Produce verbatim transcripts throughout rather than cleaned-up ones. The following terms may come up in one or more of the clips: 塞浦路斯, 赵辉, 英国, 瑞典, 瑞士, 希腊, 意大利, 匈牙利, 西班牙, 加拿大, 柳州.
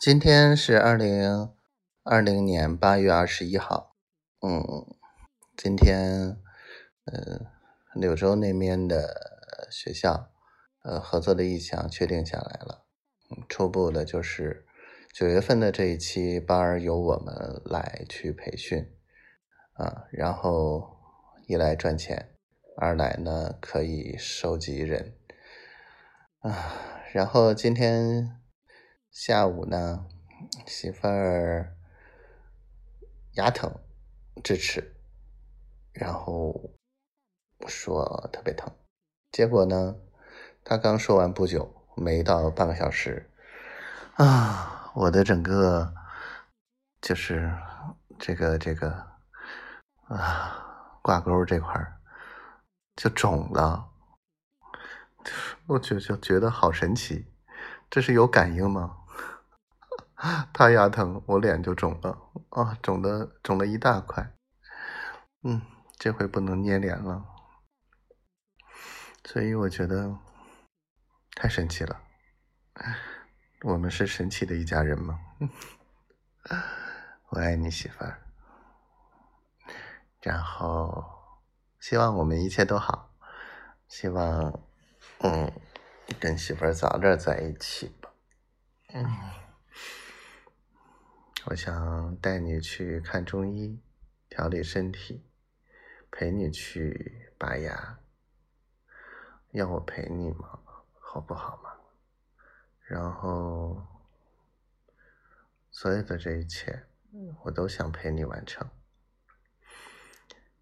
今天是二零二零年八月二十一号，嗯，今天呃，柳州那边的学校呃合作的意向确定下来了，嗯，初步的就是九月份的这一期班由我们来去培训啊，然后一来赚钱，二来呢可以收集人啊，然后今天下午呢，媳妇儿牙疼，智齿，然后说特别疼。结果呢，她刚说完不久，没到半个小时，啊，我的整个就是这个这个啊挂钩这块就肿了，我就就觉得好神奇，这是有感应吗？他牙疼，我脸就肿了啊，肿的肿了一大块。嗯，这回不能捏脸了，所以我觉得太神奇了。我们是神奇的一家人吗？我爱你媳妇儿。然后希望我们一切都好，希望嗯跟媳妇儿早点在一起吧。嗯。我想带你去看中医，调理身体，陪你去拔牙，要我陪你吗？好不好嘛？然后，所有的这一切，我都想陪你完成。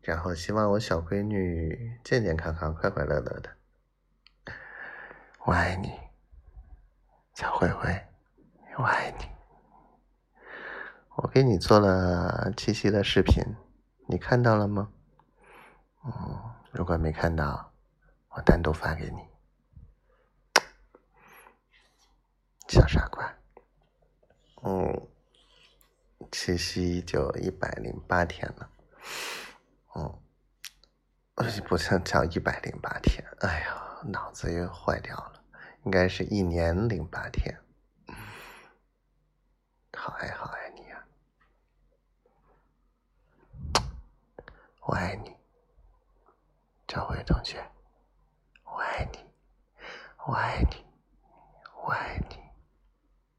然后希望我小闺女健健康康、快快乐乐的。我爱你，小慧慧，我爱你。我给你做了七夕的视频，你看到了吗？嗯，如果没看到，我单独发给你。小傻瓜。嗯，七夕就一百零八天了。嗯，不想叫一百零八天，哎呀，脑子又坏掉了，应该是一年零八天。好爱好爱你。我爱你，赵辉同学，我爱你，我爱你，我爱你。